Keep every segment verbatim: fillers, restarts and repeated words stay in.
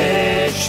H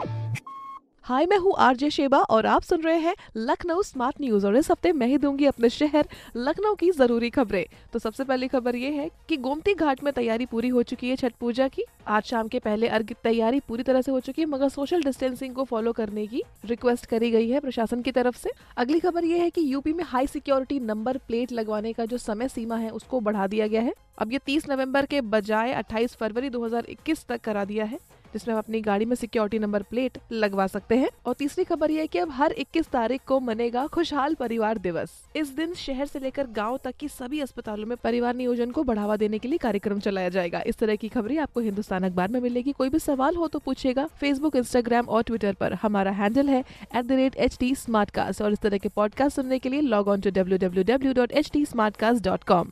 हाय, मैं हूँ RJ Sheba और आप सुन रहे हैं लखनऊ स्मार्ट न्यूज और इस हफ्ते मैं ही दूंगी अपने शहर लखनऊ की जरूरी खबरें। तो सबसे पहली खबर ये है कि गोमती घाट में तैयारी पूरी हो चुकी है छठ पूजा की। आज शाम के पहले अर्घ की तैयारी पूरी तरह से हो चुकी है, मगर सोशल डिस्टेंसिंग को फॉलो करने की रिक्वेस्ट करी गई है प्रशासन की तरफ से। अगली खबर ये है कि यूपी में हाई सिक्योरिटी नंबर प्लेट लगवाने का जो समय सीमा है उसको बढ़ा दिया गया है। अब ये तीस नवंबर के बजाय अट्ठाईस फरवरी दो हज़ार इक्कीस तक करा दिया है, जिसमें हम अपनी गाड़ी में सिक्योरिटी नंबर प्लेट लगवा सकते हैं। और तीसरी खबर यह है कि अब हर इक्कीस तारीख को मनेगा खुशहाल परिवार दिवस। इस दिन शहर से लेकर गांव तक की सभी अस्पतालों में परिवार नियोजन को बढ़ावा देने के लिए कार्यक्रम चलाया जाएगा। इस तरह की खबरें आपको हिंदुस्तान अखबार में मिलेगी। कोई भी सवाल हो तो पूछेगा। फेसबुक, इंस्टाग्राम और ट्विटर पर हमारा हैंडल है at the rate H D Smartcast. और इस तरह के पॉडकास्ट सुनने के लिए log on to W W W dot H D Smartcast dot com.